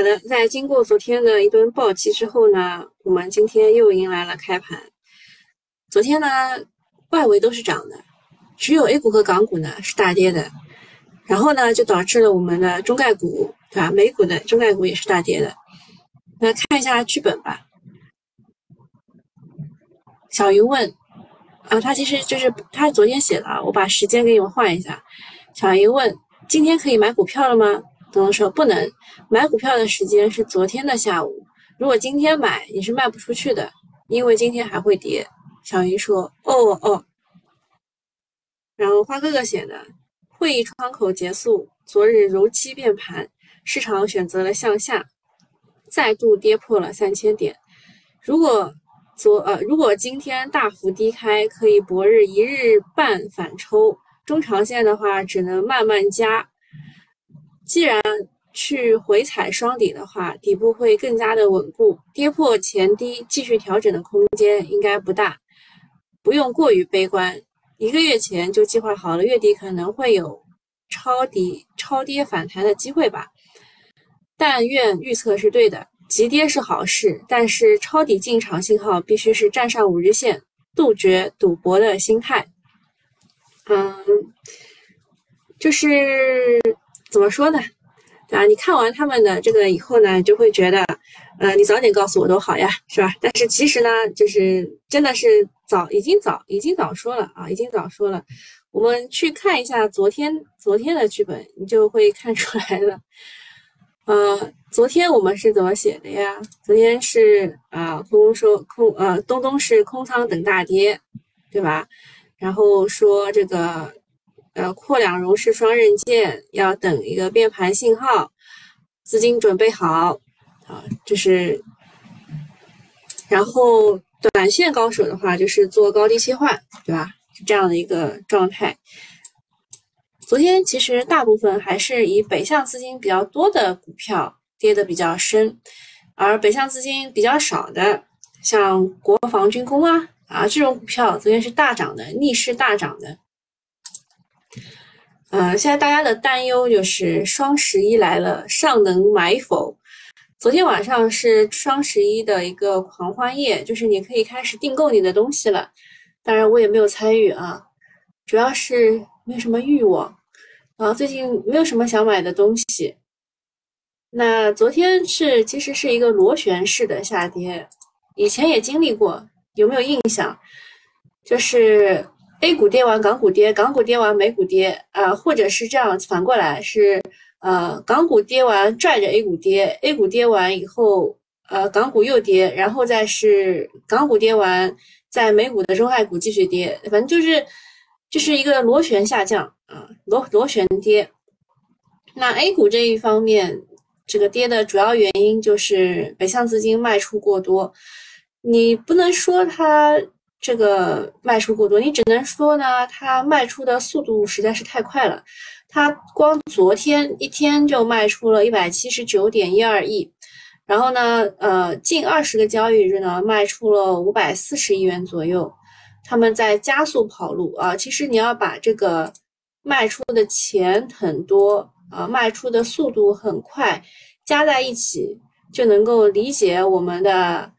好的，在经过昨天的一顿暴击之后呢，我们今天又迎来了开盘。昨天呢，外围都是涨的，只有 A 股和港股呢是大跌的，然后呢就导致了我们的中概股，对吧？美股的中概股也是大跌的。来看一下剧本吧。小云问啊，他其实就是他昨天写的啊，我把时间给你们换一下。小云问：今天可以买股票了吗？董总说不能，买股票的时间是昨天的下午。如果今天买，你是卖不出去的，因为今天还会跌。小云说：哦。然后花哥哥写的：会议窗口结束，昨日柔期变盘，市场选择了向下，再度跌破了3000点。如果今天大幅低开，可以博日1.5日反抽，中长线的话只能慢慢加。既然去回踩双底的话，底部会更加的稳固，跌破前低继续调整的空间应该不大，不用过于悲观。1个月前就计划好了，月底可能会有超跌反弹的机会吧。但愿预测是对的，急跌是好事，但是超底进场信号必须是站上5日线，杜绝赌博的心态。就是怎么说呢？对吧？你看完他们的这个以后呢，就会觉得，你早点告诉我都好呀，是吧？但是其实呢，就是真的是已经早说了。我们去看一下昨天的剧本，你就会看出来了。昨天我们是怎么写的呀？昨天是东东是空仓等大跌，对吧？然后说这个。扩两融是双刃剑，要等一个变盘信号，资金准备好啊，就是。然后短线高手的话，就是做高低切换，对吧？是这样的一个状态。昨天其实大部分还是以北向资金比较多的股票跌得比较深，而北向资金比较少的，像国防军工啊这种股票，昨天是大涨的，逆势大涨的。现在大家的担忧就是双11来了，上能买否？昨天晚上是双11的一个狂欢夜，就是你可以开始订购你的东西了。当然我也没有参与啊，主要是没有什么欲望，然后最近没有什么想买的东西。那昨天其实是一个螺旋式的下跌，以前也经历过，有没有印象？就是。A 股跌完港股跌，港股跌完美股跌啊，或者是这样反过来是港股跌完拽着 A 股跌 ，A 股跌完以后港股又跌，然后再是港股跌完在美股的中概股继续跌，反正就是一个螺旋下降啊，螺旋跌。那 A 股这一方面，这个跌的主要原因就是北向资金卖出过多，你不能说它。这个卖出过多，你只能说呢，它卖出的速度实在是太快了。它光昨天一天就卖出了 179.12 亿，然后呢，近20个交易日呢，卖出了540亿元左右。他们在加速跑路啊。其实你要把这个卖出的钱很多啊，卖出的速度很快，加在一起就能够理解我们的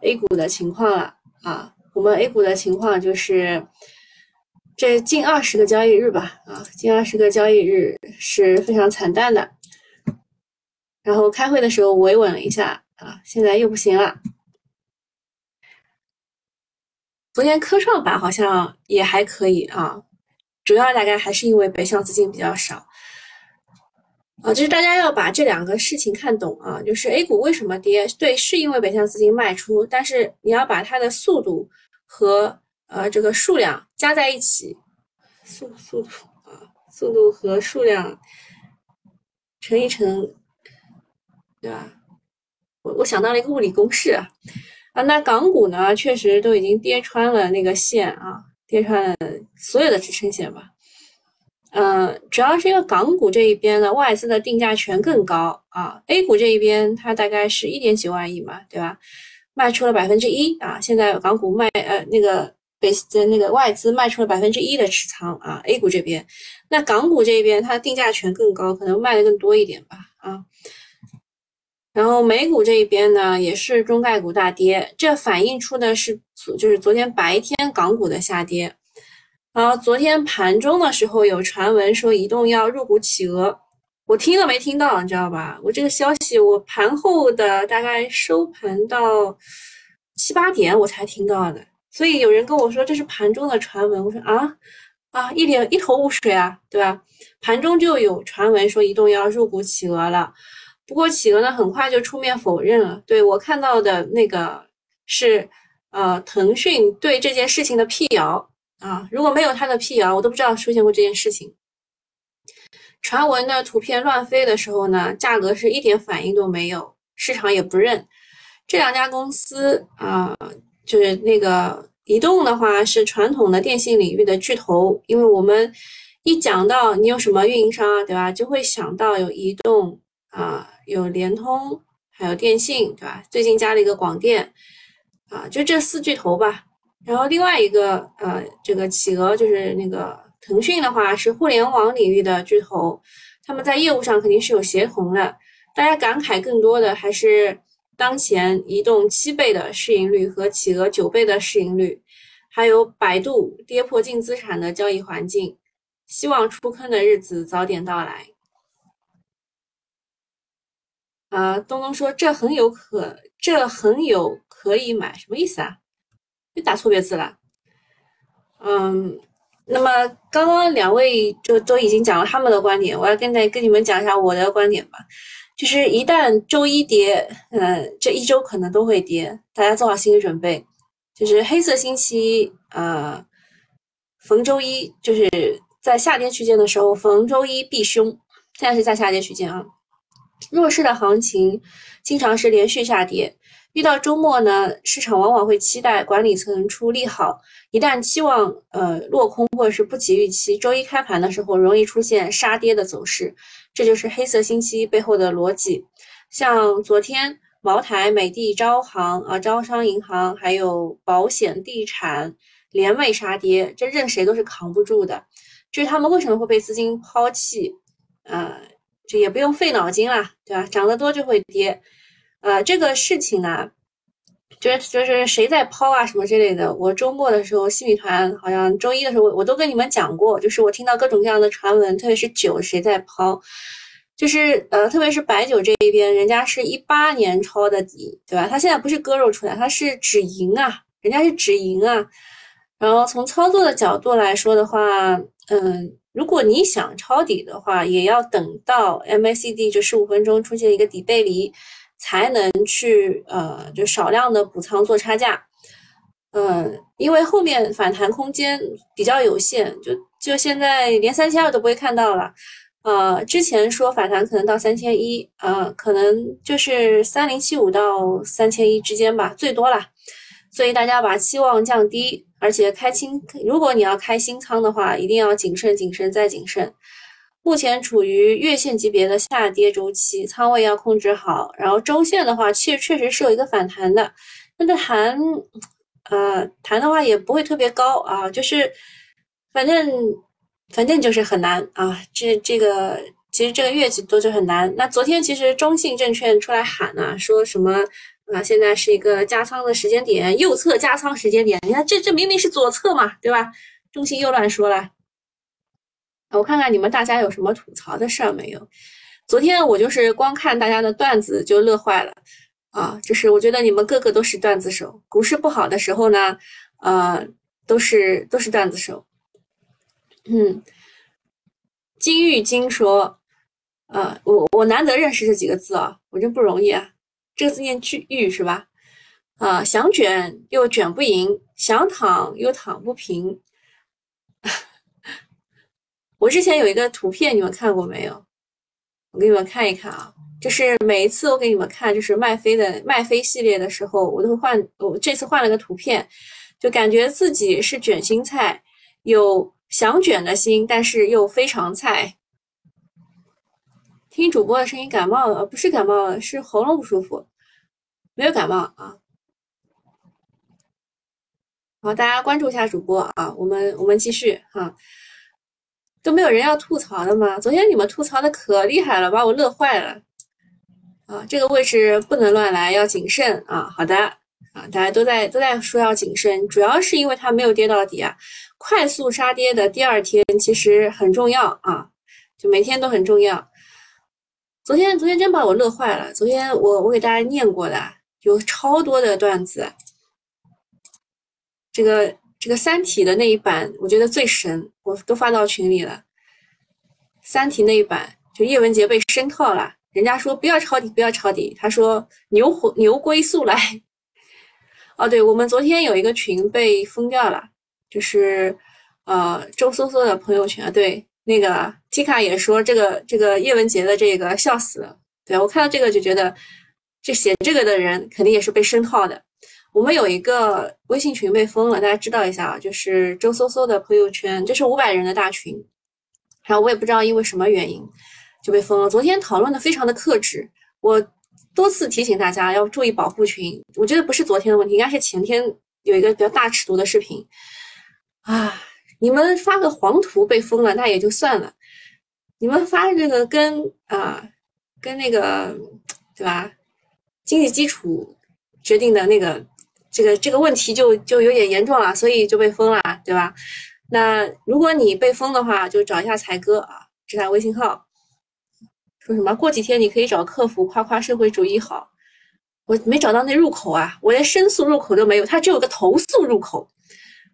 A 股的情况了啊。我们 A 股的情况就是，这近20个交易日吧，近20个交易日是非常惨淡的。然后开会的时候维稳了一下啊，现在又不行了。昨天科创板好像也还可以啊，主要大概还是因为北向资金比较少。就是大家要把这两个事情看懂啊，就是 A 股为什么跌，对，是因为北向资金卖出，但是你要把它的速度和这个数量加在一起，速度和数量乘一乘，对吧？我想到了一个物理公式啊。那港股呢，确实都已经跌穿了那个线啊，跌穿了所有的支撑线吧。主要是因为港股这一边的外资的定价权更高啊 ，A 股这一边它大概是1.9万亿嘛，对吧？卖出了1%啊，现在港股那个外资卖出了1%的持仓啊 ，A 股这边，那港股这边它定价权更高，可能卖的更多一点吧啊。然后美股这一边呢，也是中概股大跌，这反映出的是就是昨天白天港股的下跌。然后昨天盘中的时候有传闻说移动要入股企鹅，我听了没听到，你知道吧？我这个消息我盘后的大概收盘到7、8点我才听到的，所以有人跟我说这是盘中的传闻，我说啊，一头雾水啊，对吧？盘中就有传闻说移动要入股企鹅了，不过企鹅呢很快就出面否认了。对，我看到的那个是腾讯对这件事情的辟谣啊，如果没有他的辟谣，我都不知道出现过这件事情。传闻呢图片乱飞的时候呢，价格是一点反应都没有，市场也不认。这两家公司啊，就是那个移动的话是传统的电信领域的巨头，因为我们一讲到你有什么运营商啊，对吧，就会想到有移动啊，有联通，还有电信，对吧？最近加了一个广电啊，就这四巨头吧。然后另外一个这个企鹅就是那个腾讯的话是互联网领域的巨头，他们在业务上肯定是有协同的。大家感慨更多的还是当前移动7倍的市盈率和企鹅9倍的市盈率，还有百度跌破净资产的交易环境，希望出坑的日子早点到来。东东说这很有可以买，什么意思啊？又打错别字了。那么刚刚两位就都已经讲了他们的观点，我要跟你们讲一下我的观点吧。就是一旦周一跌，这一周可能都会跌，大家做好心理准备。就是黑色星期逢周一，就是在下跌区间的时候，逢周一必凶。现在是在下跌区间啊，弱势的行情经常是连续下跌，遇到周末呢，市场往往会期待管理层出利好，一旦期望落空或者是不及预期，周一开盘的时候容易出现杀跌的走势。这就是黑色星期背后的逻辑。像昨天茅台、美的、招商银行还有保险、地产联袂杀跌，这任谁都是扛不住的。就是他们为什么会被资金抛弃，这也不用费脑筋啦，对吧？涨得多就会跌。这个事情呢，就是谁在抛啊什么之类的，我周末的时候新米团好像周一的时候我都跟你们讲过，就是我听到各种各样的传闻，特别是酒谁在抛，就是特别是白酒这一边，人家是18年抄的底，对吧？他现在不是割肉出来，他是止盈啊，人家是止盈啊。然后从操作的角度来说的话，如果你想抄底的话，也要等到 MACD 就15分钟出现一个底背离，才能去就少量的补仓做差价。因为后面反弹空间比较有限，就现在连3200都不会看到了。之前说反弹可能到3100，可能就是3075到3100之间吧，最多啦。所以大家把期望降低，而且如果你要开新仓的话，一定要谨慎、谨慎再谨慎。目前处于月线级别的下跌周期，仓位要控制好。然后周线的话，确实是有一个反弹的，但是弹的话也不会特别高啊，就是反正就是很难啊。这个其实这个月季度就很难。那昨天其实中信证券出来喊啊，说什么啊，现在是一个加仓的时间点，右侧加仓时间点。你看这明明是左侧嘛，对吧？中信又乱说了。我看看你们大家有什么吐槽的事儿没有？昨天我就是光看大家的段子就乐坏了啊！就是我觉得你们个个都是段子手，股市不好的时候呢，都是段子手。金玉金说，我难得认识这几个字啊，我真不容易啊。这个字念玉是吧？想卷又卷不赢，想躺又躺不平。我之前有一个图片，你们看过没有？我给你们看一看啊，就是每一次我给你们看，就是麦飞系列的时候，我这次换了个图片，就感觉自己是卷心菜，有想卷的心，但是又非常菜。听主播的声音感冒了，不是感冒了，是喉咙不舒服，没有感冒啊。好，大家关注一下主播啊，我们继续啊。都没有人要吐槽的吗？昨天你们吐槽的可厉害了，把我乐坏了。啊，这个位置不能乱来，要谨慎啊。好的啊，大家都在说要谨慎，主要是因为它没有跌到底啊。快速杀跌的第二天其实很重要啊，就每天都很重要。昨天真把我乐坏了，昨天我给大家念过的有超多的段子，这个三体的那一版我觉得最神，我都发到群里了。三体那一版就叶文洁被深套了。人家说不要抄底，不要抄底。他说牛归宿来。哦，对，我们昨天有一个群被封掉了，就是周搜搜的朋友群啊。对，那个 Tika 也说这个叶文洁的这个笑死了。对，我看到这个就觉得，这写这个的人肯定也是被深套的。我们有一个微信群被封了，大家知道一下啊，就是周搜搜的朋友圈，这是500人的大群，然后我也不知道因为什么原因。就被封了。昨天讨论的非常的克制，我多次提醒大家要注意保护群。我觉得不是昨天的问题，应该是前天有一个比较大尺度的视频啊。你们发个黄图被封了，那也就算了。你们发这个跟那个对吧，经济基础决定的那个这个问题就有点严重了，所以就被封了，对吧？那如果你被封的话，就找一下才哥啊，这台微信号。说什么？过几天你可以找客服夸夸社会主义好，我没找到那入口啊，我连申诉入口都没有，它只有个投诉入口。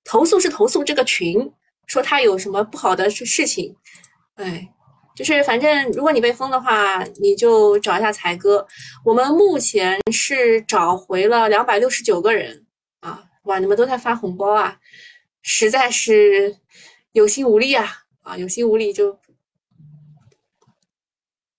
投诉是投诉这个群，说他有什么不好的事情。哎，就是反正如果你被封的话，你就找一下才哥。我们目前是找回了269个人啊！哇，你们都在发红包啊，实在是有心无力啊！啊，有心无力就。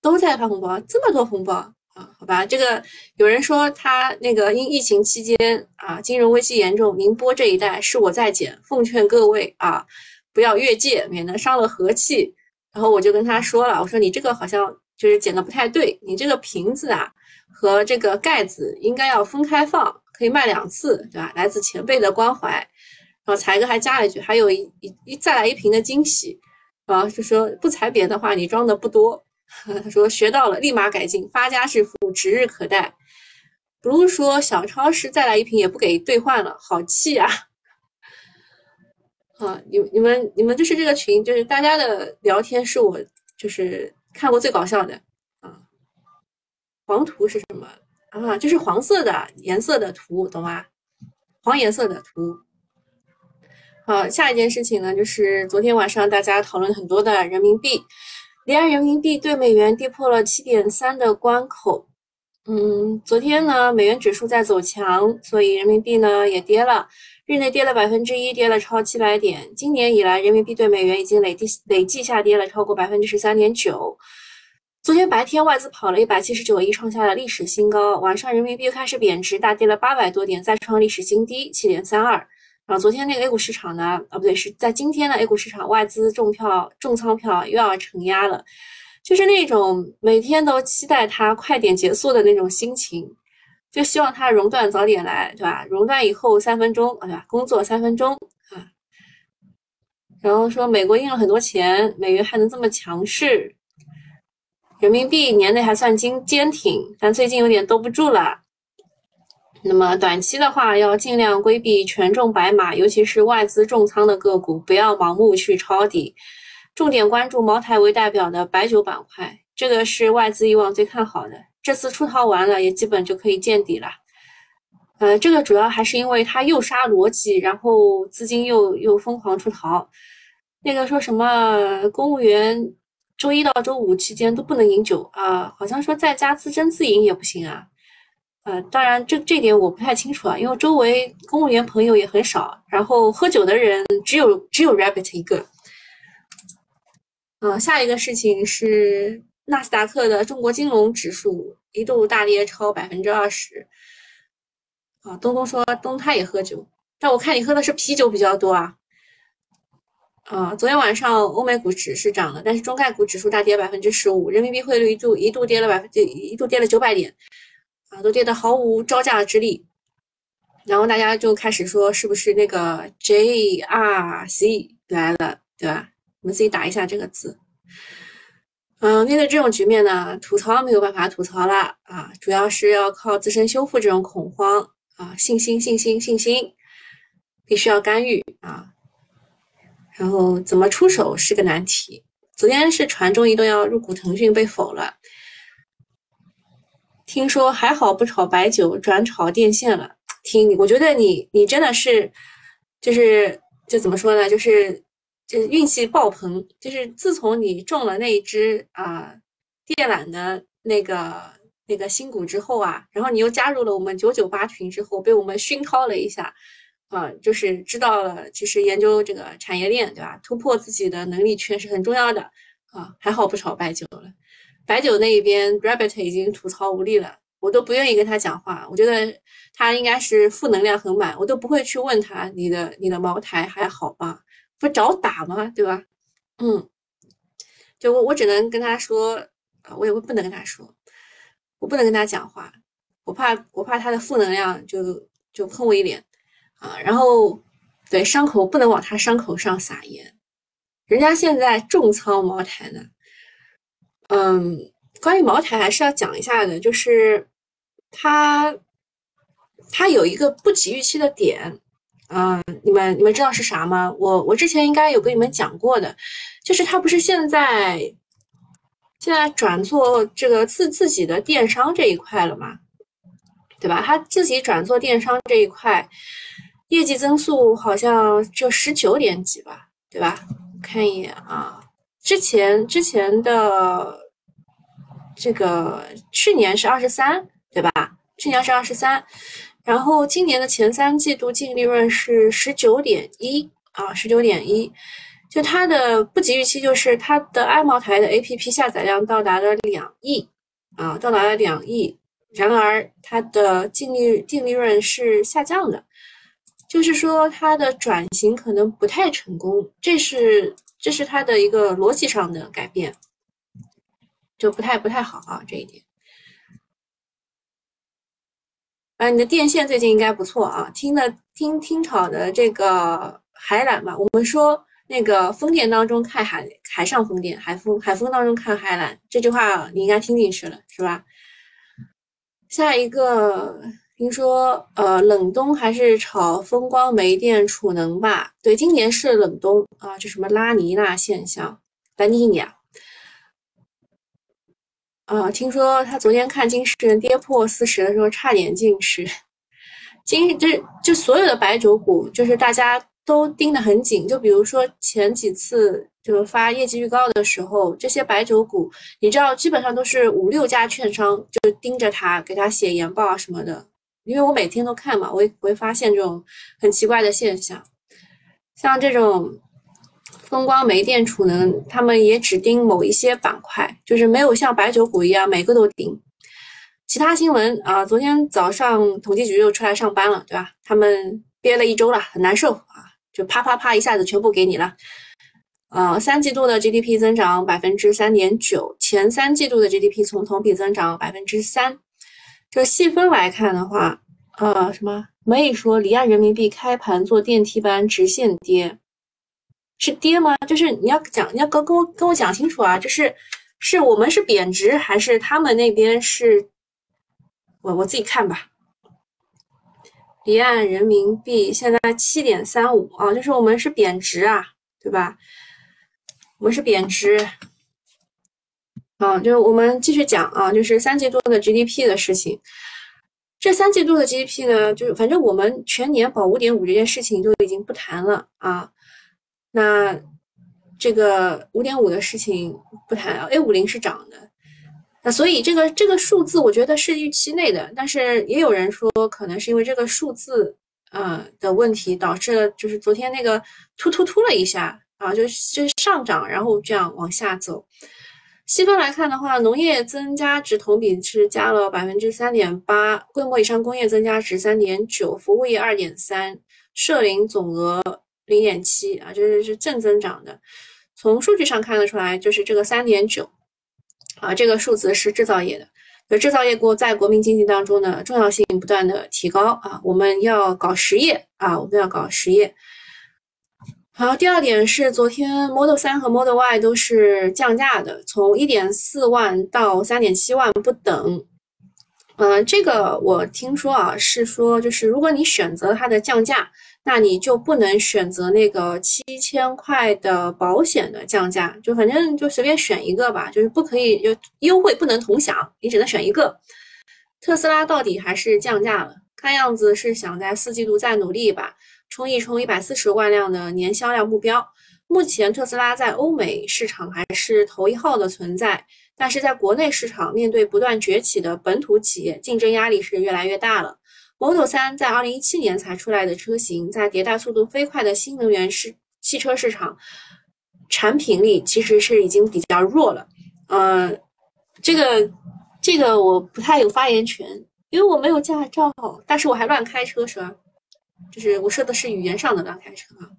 都在发红包，这么多红包啊？好吧，这个有人说他那个因疫情期间啊，金融危机严重，宁波这一带是我在减，奉劝各位啊，不要越界，免得伤了和气。然后我就跟他说了，我说你这个好像就是减的不太对，你这个瓶子啊和这个盖子应该要分开放，可以卖2次，对吧？来自前辈的关怀。然后才哥还加了一句，还有再来一瓶的惊喜啊，就说不踩扁的话，你装的不多。他说学到了，立马改进，发家致富指日可待。不如说小超市再来一瓶也不给兑换了，好气啊！啊，你们就是这个群，就是大家的聊天是我就是看过最搞笑的啊。黄图是什么啊？就是黄色的颜色的图，懂吗？黄颜色的图。好，下一件事情呢，就是昨天晚上大家讨论很多的人民币。离岸人民币对美元跌破了 7.3 的关口。昨天呢，美元指数在走强，所以人民币呢也跌了，日内跌了 1%， 跌了超700点。今年以来，人民币对美元已经累计下跌了超过 13.9%。昨天白天外资跑了179亿，创下了历史新高。晚上人民币又开始贬值，大跌了800多点，再创历史新低 7.32。然后昨天那个 A 股市场呢，啊不对，是在今天的 A 股市场，外资重仓票又要承压了，就是那种每天都期待它快点结束的那种心情，就希望它熔断早点来，对吧？熔断以后3分钟，对吧？工作3分钟啊。然后说美国印了很多钱，美元还能这么强势，人民币年内还算坚挺，但最近有点兜不住了。那么短期的话，要尽量规避权重白马，尤其是外资重仓的个股，不要盲目去抄底。重点关注茅台为代表的白酒板块，这个是外资以往最看好的，这次出逃完了，也基本就可以见底了。这个主要还是因为它又杀逻辑，然后资金又疯狂出逃。那个说什么公务员周一到周五期间都不能饮酒啊、好像说在家自斟自饮也不行啊。当然这点我不太清楚啊，因为周围公务员朋友也很少，然后喝酒的人只有 Rabbit 一个。下一个事情是纳斯达克的中国金融指数一度大跌超 20%。东说东他也喝酒，但我看你喝的是啤酒比较多啊。昨天晚上欧美股指是涨了，但是中概股指数大跌 15%， 人民币汇率一度跌了900点。啊，都跌得毫无招架之力，然后大家就开始说是不是那个 JRC 来了，对吧？我们自己打一下这个字。面对这种局面呢，吐槽没有办法吐槽啦啊，主要是要靠自身修复这种恐慌啊，信心，必须要干预啊。然后怎么出手是个难题。昨天是传中移动要入股腾讯被否了，听说还好不炒白酒，转炒电线了。我觉得你真的是就怎么说呢，就是运气爆棚，就是自从你中了那一只电缆的那个新股之后啊，然后你又加入了我们998群之后，被我们熏陶了一下就是知道了，就是研究这个产业链，对吧？突破自己的能力圈是很重要的还好不炒白酒了。白酒那一边 Rabbit 已经吐槽无力了，我都不愿意跟他讲话，我觉得他应该是负能量很满，我都不会去问他你的茅台还好吗？不找打吗？对吧？就我只能跟他说，我也不能跟他说，我不能跟他讲话，我怕他的负能量就喷我一脸然后对伤口不能往他伤口上撒盐，人家现在重仓茅台呢。关于茅台还是要讲一下的，就是它有一个不及预期的点。你们知道是啥吗？我之前应该有跟你们讲过的，就是他不是现在转做这个自己的电商这一块了嘛，对吧？他自己转做电商这一块，业绩增速好像只有19点几吧，对吧？看一眼啊，之前的这个去年是23，对吧？去年是23。然后今年的前三季度净利润是 19.1 啊 19.1， 就它的不及预期，就是它的爱茅台的 APP 下载量到达了2亿啊，到达了2亿，然而它的净利润是下降的，就是说它的转型可能不太成功，这是它的一个逻辑上的改变，就不太好啊这一点。你的电线最近应该不错啊，听炒的这个海缆吧，我们说那个风电当中看海上风电，海风当中看海缆，这句话你应该听进去了是吧？下一个听说冷冬还是炒风光煤电储能吧？对，今年是冷冬啊，这什么拉尼娜现象，拉尼娜。听说他昨天看金世人跌破40的时候差点进去。就所有的白酒股，就是大家都盯得很紧，就比如说前几次就发业绩预告的时候，这些白酒股你知道基本上都是5-6家券商就盯着他，给他写研报什么的。因为我每天都看嘛，我也会发现这种很奇怪的现象。像这种风光煤电储能，他们也只盯某一些板块，就是没有像白酒股一样每个都盯。其他新闻昨天早上统计局又出来上班了，对吧？他们憋了1周了，很难受就啪一下子全部给你了。三季度的 GDP 增长 3.9%， 前三季度的 GDP 从同比增长 3%。就细分来看的话，梅姨说离岸人民币开盘坐电梯般直线跌。是跌吗？就是你要跟我讲清楚啊！就是我们是贬值，还是他们那边是？我自己看吧。离岸人民币现在 7.35 啊，就是我们是贬值啊，对吧？我们是贬值。就是我们继续讲啊，就是三季度的 GDP 的事情。这三季度的 GDP 呢，就是反正我们全年保 5.5 这件事情就已经不谈了啊。那这个 5.5 的事情不谈了 ,A50 是涨的。那所以这个数字我觉得是预期内的，但是也有人说可能是因为这个数字的问题导致了，就是昨天那个突了一下就上涨然后这样往下走。细分来看的话，农业增加值同比是加了 3.8%, 规模以上工业增加值 3.9%, 服务业 2.3%, 社零总额0.7%就是正增长的。从数据上看得出来，就是这个 3.9 这个数字是制造业的，而制造业在国民经济当中呢重要性不断的提高我们要搞实业好，第二点是昨天 Model 3和 Model Y 都是降价的，从 1.4 万到 3.7 万不等。这个我听说啊，是说就是如果你选择它的降价，那你就不能选择那个7000块的保险的降价，就反正就随便选一个吧，就是不可以，就优惠不能同享，你只能选一个。特斯拉到底还是降价了，看样子是想在4季度再努力一把。冲一冲140万辆的年销量目标。目前特斯拉在欧美市场还是头一号的存在，但是在国内市场面对不断崛起的本土企业，竞争压力是越来越大了。Model 3在2017年才出来的车型，在迭代速度飞快的新能源汽车市场产品力其实是已经比较弱了。这个我不太有发言权，因为我没有驾照，但是我还乱开车是吧？就是我说的是语言上的乱开车啊。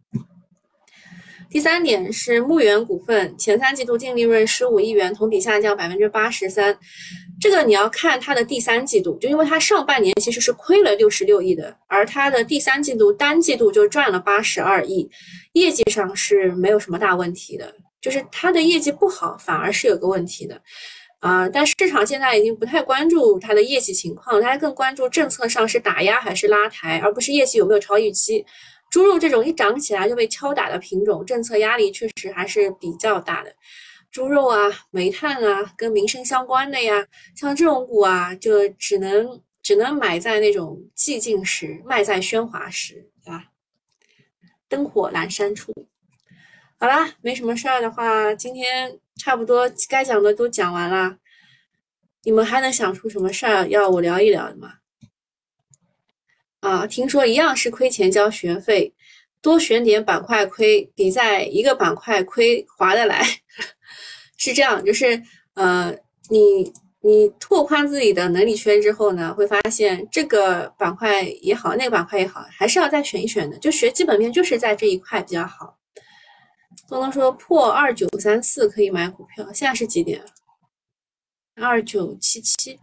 第三点是牧原股份前3季度净利润15亿元，同比下降83%。这个你要看它的第三季度，就因为它上半年其实是亏了66亿的，而它的第三季度单季度就赚了82亿，业绩上是没有什么大问题的，就是它的业绩不好反而是有个问题的。但市场现在已经不太关注它的业绩情况，大家更关注政策上是打压还是拉抬，而不是业绩有没有超预期。猪肉这种一涨起来就被敲打的品种，政策压力确实还是比较大的。猪肉啊、煤炭啊，跟民生相关的呀，像这种股啊，就只能买在那种寂静时，卖在喧哗时，对吧？灯火阑珊处。好啦，没什么事儿的话，今天差不多该讲的都讲完啦。你们还能想出什么事儿要我聊一聊的吗？听说一样是亏钱交学费，多选点板块亏比在一个板块亏划得来。是这样，就是你拓宽自己的能力圈之后呢，会发现这个板块也好，那个板块也好，还是要再选一选的，就学基本面就是在这一块比较好。东东说破2934可以买股票，现在是几点？2977，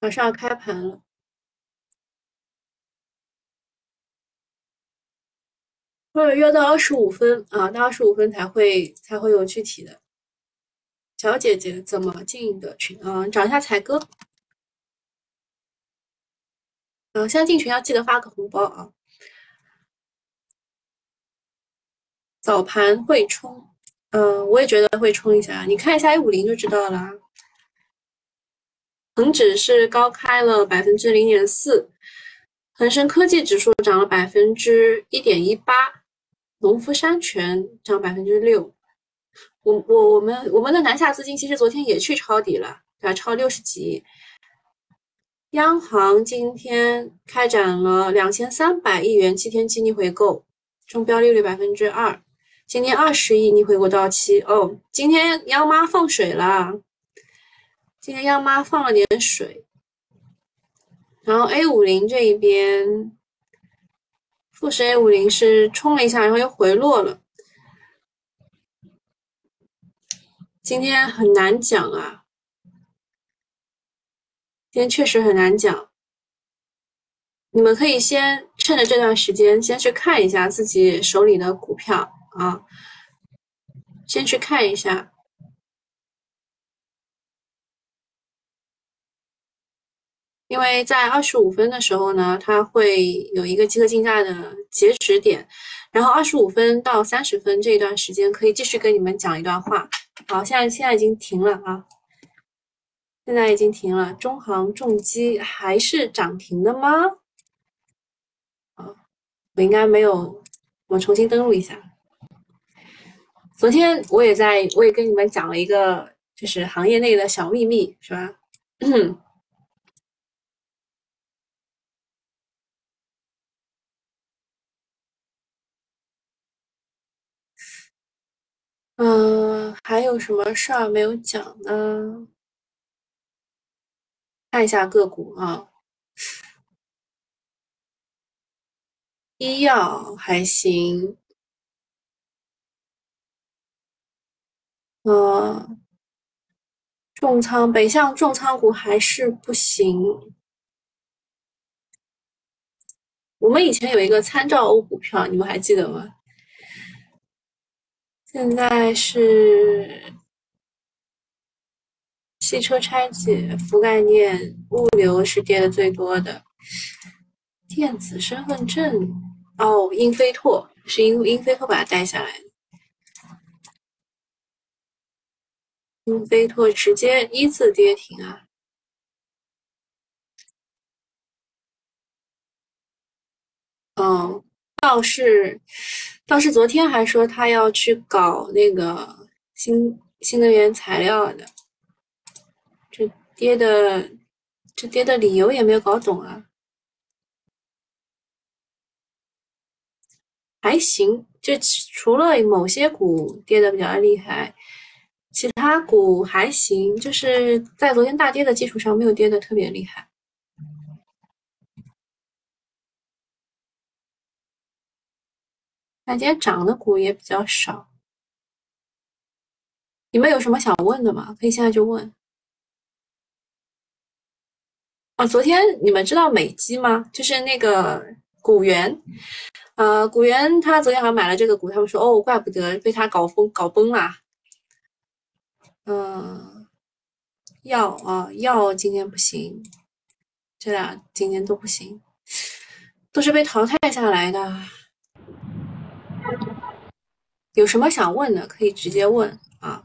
马上要开盘了。或者约到25分啊，到25分才会有具体的。小姐姐怎么进的群啊？找一下彩哥。现在进群要记得发个红包啊。早盘会冲，我也觉得会冲一下，你看一下150就知道了。恒指是高开了 0.4%， 恒生科技指数涨了 1.18%， 农夫山泉涨 6%。 我们的南下资金其实昨天也去抄底了，对吧？抄60几亿。央行今天开展了2300亿元7天期逆回购，中标利率 2%。今天20亿逆回购到期哦，今天央妈放水了，今天央妈放了点水。然后 A50 这一边，富时 A50 是冲了一下，然后又回落了。今天很难讲啊，今天确实很难讲。你们可以先趁着这段时间先去看一下自己手里的股票啊，先去看一下。因为在25分的时候呢，它会有一个集合竞价的截止点，然后25分到30分这一段时间可以继续跟你们讲一段话。好，现在已经停了啊，现在已经停了。中航重机还是涨停的吗？我应该没有，我重新登录一下。昨天我也跟你们讲了一个，就是行业内的小秘密，是吧？还有什么事儿没有讲呢？看一下个股啊。医药还行，重仓北向重仓股还是不行。我们以前有一个参照欧股票，你们还记得吗？现在是汽车拆解、服概念、物流是跌的最多的，电子身份证哦，英飞拓是英飞拓把它带下来的。英飞拓直接一字跌停啊！哦，倒是昨天还说他要去搞那个新能源材料的，这跌的理由也没有搞懂啊。还行，就除了某些股跌的比较厉害。其他股还行，就是在昨天大跌的基础上没有跌的特别厉害。那今天涨的股也比较少。你们有什么想问的吗？可以现在就问。哦，昨天你们知道美基吗？就是那个股源。股源他昨天好像买了这个股，他们说哦，怪不得被他搞崩啦。药今天不行，这俩今天都不行，都是被淘汰下来的。有什么想问的可以直接问啊。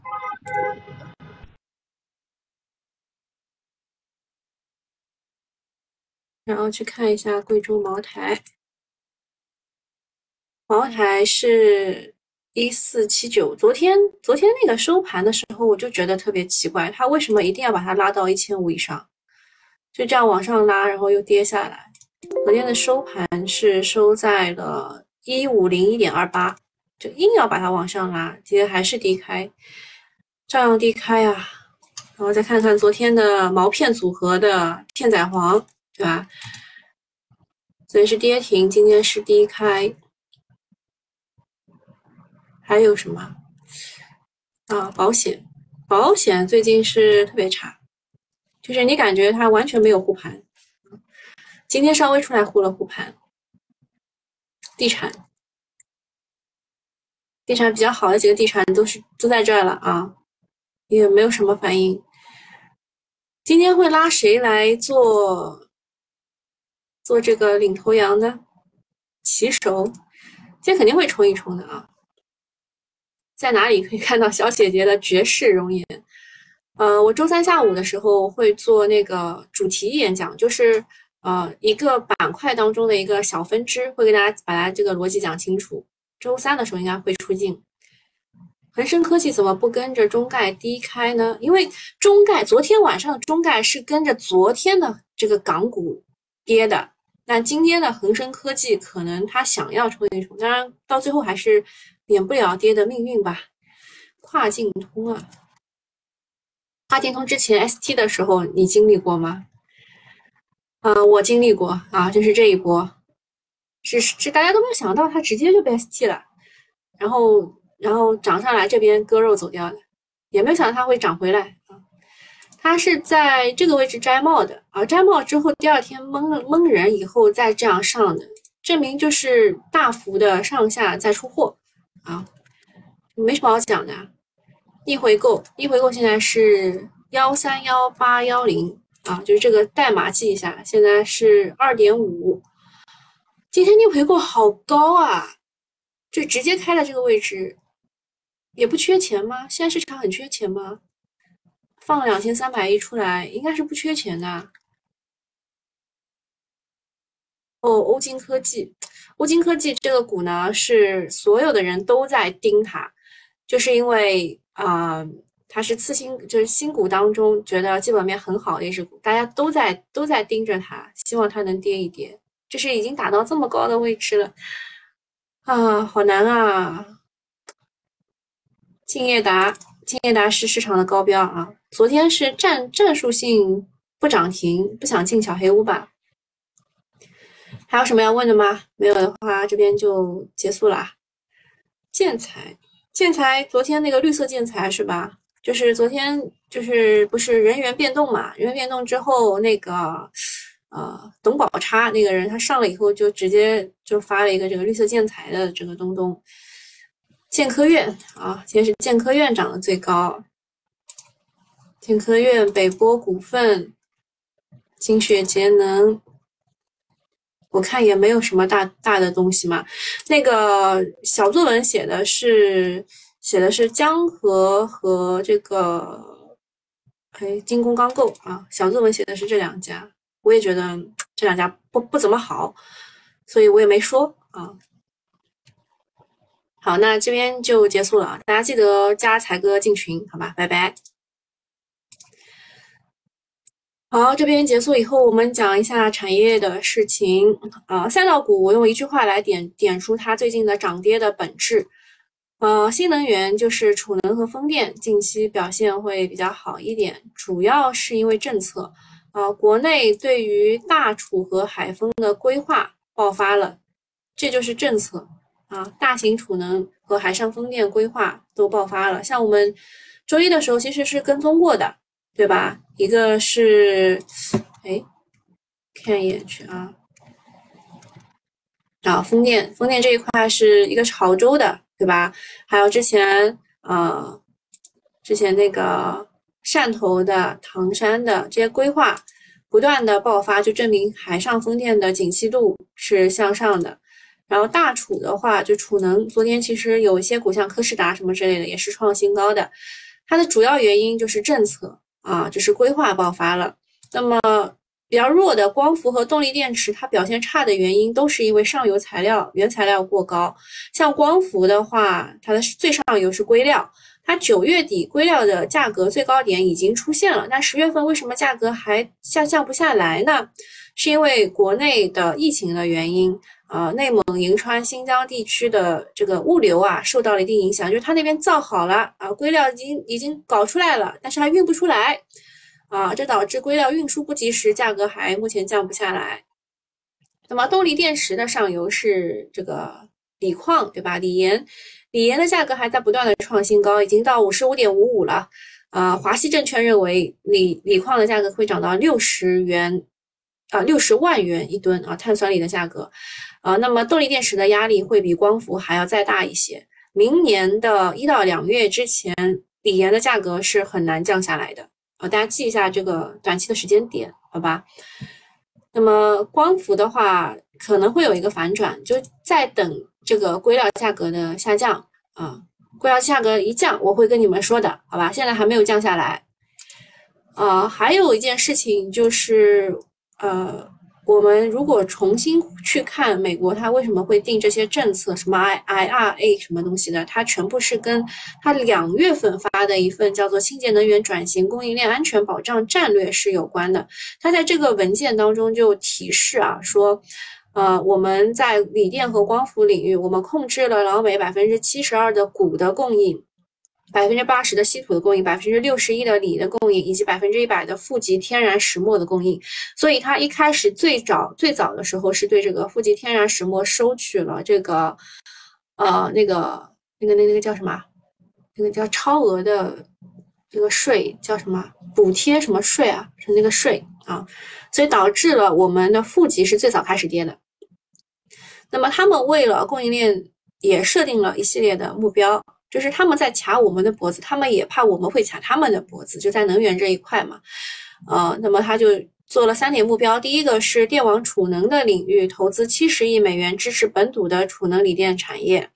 然后去看一下贵州茅台，茅台是1479，昨天那个收盘的时候，我就觉得特别奇怪，他为什么一定要把它拉到1500以上？就这样往上拉，然后又跌下来。昨天的收盘是收在了 151.28， 就硬要把它往上拉，今天还是低开，照样低开啊。然后再看看昨天的毛片组合的片仔癀，对吧？昨天是跌停，今天是低开。还有什么啊？保险最近是特别差，就是你感觉它完全没有护盘，今天稍微出来护了护盘。地产比较好的几个地产都在这儿了啊，也没有什么反应。今天会拉谁来做这个领头羊呢？骑手，今天肯定会冲一冲的啊。在哪里可以看到小姐姐的绝世容颜？我周三下午的时候会做那个主题演讲，就是一个板块当中的一个小分支，会给大家把它这个逻辑讲清楚。周三的时候应该会出镜。恒生科技怎么不跟着中概低开呢？因为昨天晚上的中概是跟着昨天的这个港股跌的，那今天的恒生科技可能他想要冲一冲，当然到最后还是。免不了跌的命运吧。跨境通啊，跨境通之前 ST 的时候你经历过吗？我经历过啊，就是这一波，是大家都没有想到它直接就被 ST 了，然后涨上来这边割肉走掉了，也没有想到它会涨回来啊。它是在这个位置摘帽的啊，摘帽之后第二天蒙人以后再这样上的，证明就是大幅的上下再出货。啊，没什么好讲的。逆回购现在是131810啊，就是这个代码记一下，现在是2.5。今天逆回购好高啊，就直接开了这个位置，也不缺钱吗？现在市场很缺钱吗？放2300亿出来，应该是不缺钱的。哦，欧金科技这个股呢，是所有的人都在盯它，就是因为它是就是新股当中觉得基本面很好的一只股，大家都在盯着它，希望它能跌一跌。就是已经打到这么高的位置了啊，好难啊！敬业达是市场的高标啊，昨天是战术性不涨停，不想进小黑屋吧。还有什么要问的吗？没有的话，这边就结束了。建材，昨天那个绿色建材是吧？就是昨天不是人员变动嘛？人员变动之后，那个董宝叉那个人，他上了以后就直接就发了一个这个绿色建材的这个东东，建科院啊，先是建科院涨得最高，建科院、北波股份、金雪节能。我看也没有什么大的东西嘛。那个小作文写的是江河和这个精工钢构啊，小作文写的是这两家，我也觉得这两家不怎么好，所以我也没说啊。好，那这边就结束了，大家记得加财哥进群，好吧，拜拜。好，这边结束以后，我们讲一下产业的事情啊。赛道股，我用一句话来点出它最近的涨跌的本质。新能源就是储能和风电，近期表现会比较好一点，主要是因为政策。国内对于大储和海风的规划爆发了，这就是政策啊。大型储能和海上风电规划都爆发了，像我们周一的时候其实是跟踪过的。对吧？一个是，看一眼去啊，风电这一块是一个潮州的，对吧？还有之前那个汕头的、唐山的这些规划不断的爆发，就证明海上风电的景气度是向上的。然后大储的话，就储能，昨天其实有一些股像科士达什么之类的也是创新高的，它的主要原因就是政策。啊，就是规划爆发了。那么比较弱的光伏和动力电池，它表现差的原因都是因为上游原材料过高。像光伏的话，它的最上游是硅料，它9月底硅料的价格最高点已经出现了。那10月份为什么价格还下降不下来呢？是因为国内的疫情的原因，内蒙、银川、新疆地区的这个物流啊，受到了一定影响。就是它那边造好了啊，硅料已经搞出来了，但是还运不出来啊，这导致硅料运输不及时，价格还目前降不下来。那么动力电池的上游是这个锂矿，对吧？锂盐的价格还在不断的创新高，已经到 55.55 了。华西证券认为锂矿的价格会涨到60元。60万元一吨啊，碳酸锂的价格，那么动力电池的压力会比光伏还要再大一些。明年的1到2月之前，锂盐的价格是很难降下来的啊，大家记一下这个短期的时间点，好吧？那么光伏的话，可能会有一个反转，就在等这个硅料价格的下降啊。硅料价格一降，我会跟你们说的，好吧？现在还没有降下来。还有一件事情就是。我们如果重新去看美国，它为什么会定这些政策，什么 IRA 什么东西的，它全部是跟它2月份发的一份叫做《清洁能源转型供应链安全保障战略》是有关的。它在这个文件当中就提示啊，说，我们在锂电和光伏领域，我们控制了老美72%的钴的供应。80%的稀土的供应，61%的锂的供应，以及100%的负极天然石墨的供应。所以它一开始最早的时候是对这个负极天然石墨收取了这个那个叫什么？那个叫超额的这个税叫什么？补贴什么税啊？是那个税啊，所以导致了我们的负极是最早开始跌的。那么他们为了供应链也设定了一系列的目标。就是他们在卡我们的脖子，他们也怕我们会卡他们的脖子，就在能源这一块嘛。那么他就做了3点目标，第一个是电网储能的领域投资70亿美元支持本土的储能锂电产业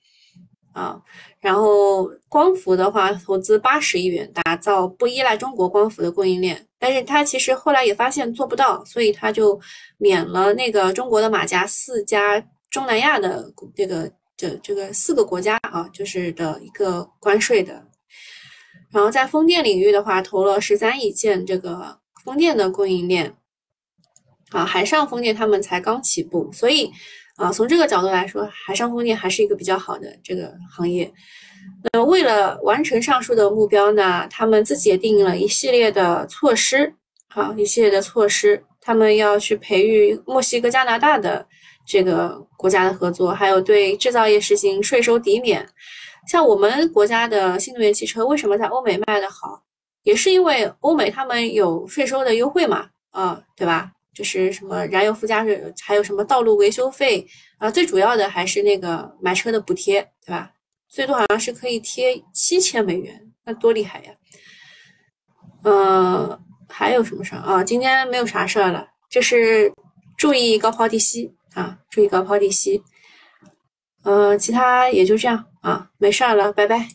啊。然后光伏的话，投资80亿元打造不依赖中国光伏的供应链，但是他其实后来也发现做不到，所以他就免了那个中国的马甲4加中南亚的这个4个国家啊，就是的一个关税的。然后在风电领域的话，投了13亿建这个风电的供应链啊。海上风电他们才刚起步，所以从这个角度来说，海上风电还是一个比较好的这个行业。那么为了完成上述的目标呢，他们自己也定了一系列的措施啊，一系列的措施，他们要去培育墨西哥、加拿大的这个国家的合作，还有对制造业实行税收抵免。像我们国家的新能源汽车为什么在欧美卖得好，也是因为欧美他们有税收的优惠嘛，对吧？就是什么燃油附加税，还有什么道路维修费啊，最主要的还是那个买车的补贴，对吧？最多好像是可以贴$7000，那多厉害呀！还有什么事儿啊？今天没有啥事儿了，就是注意高抛低吸啊，注意高抛低吸。其他也就这样啊，没事儿了，拜拜。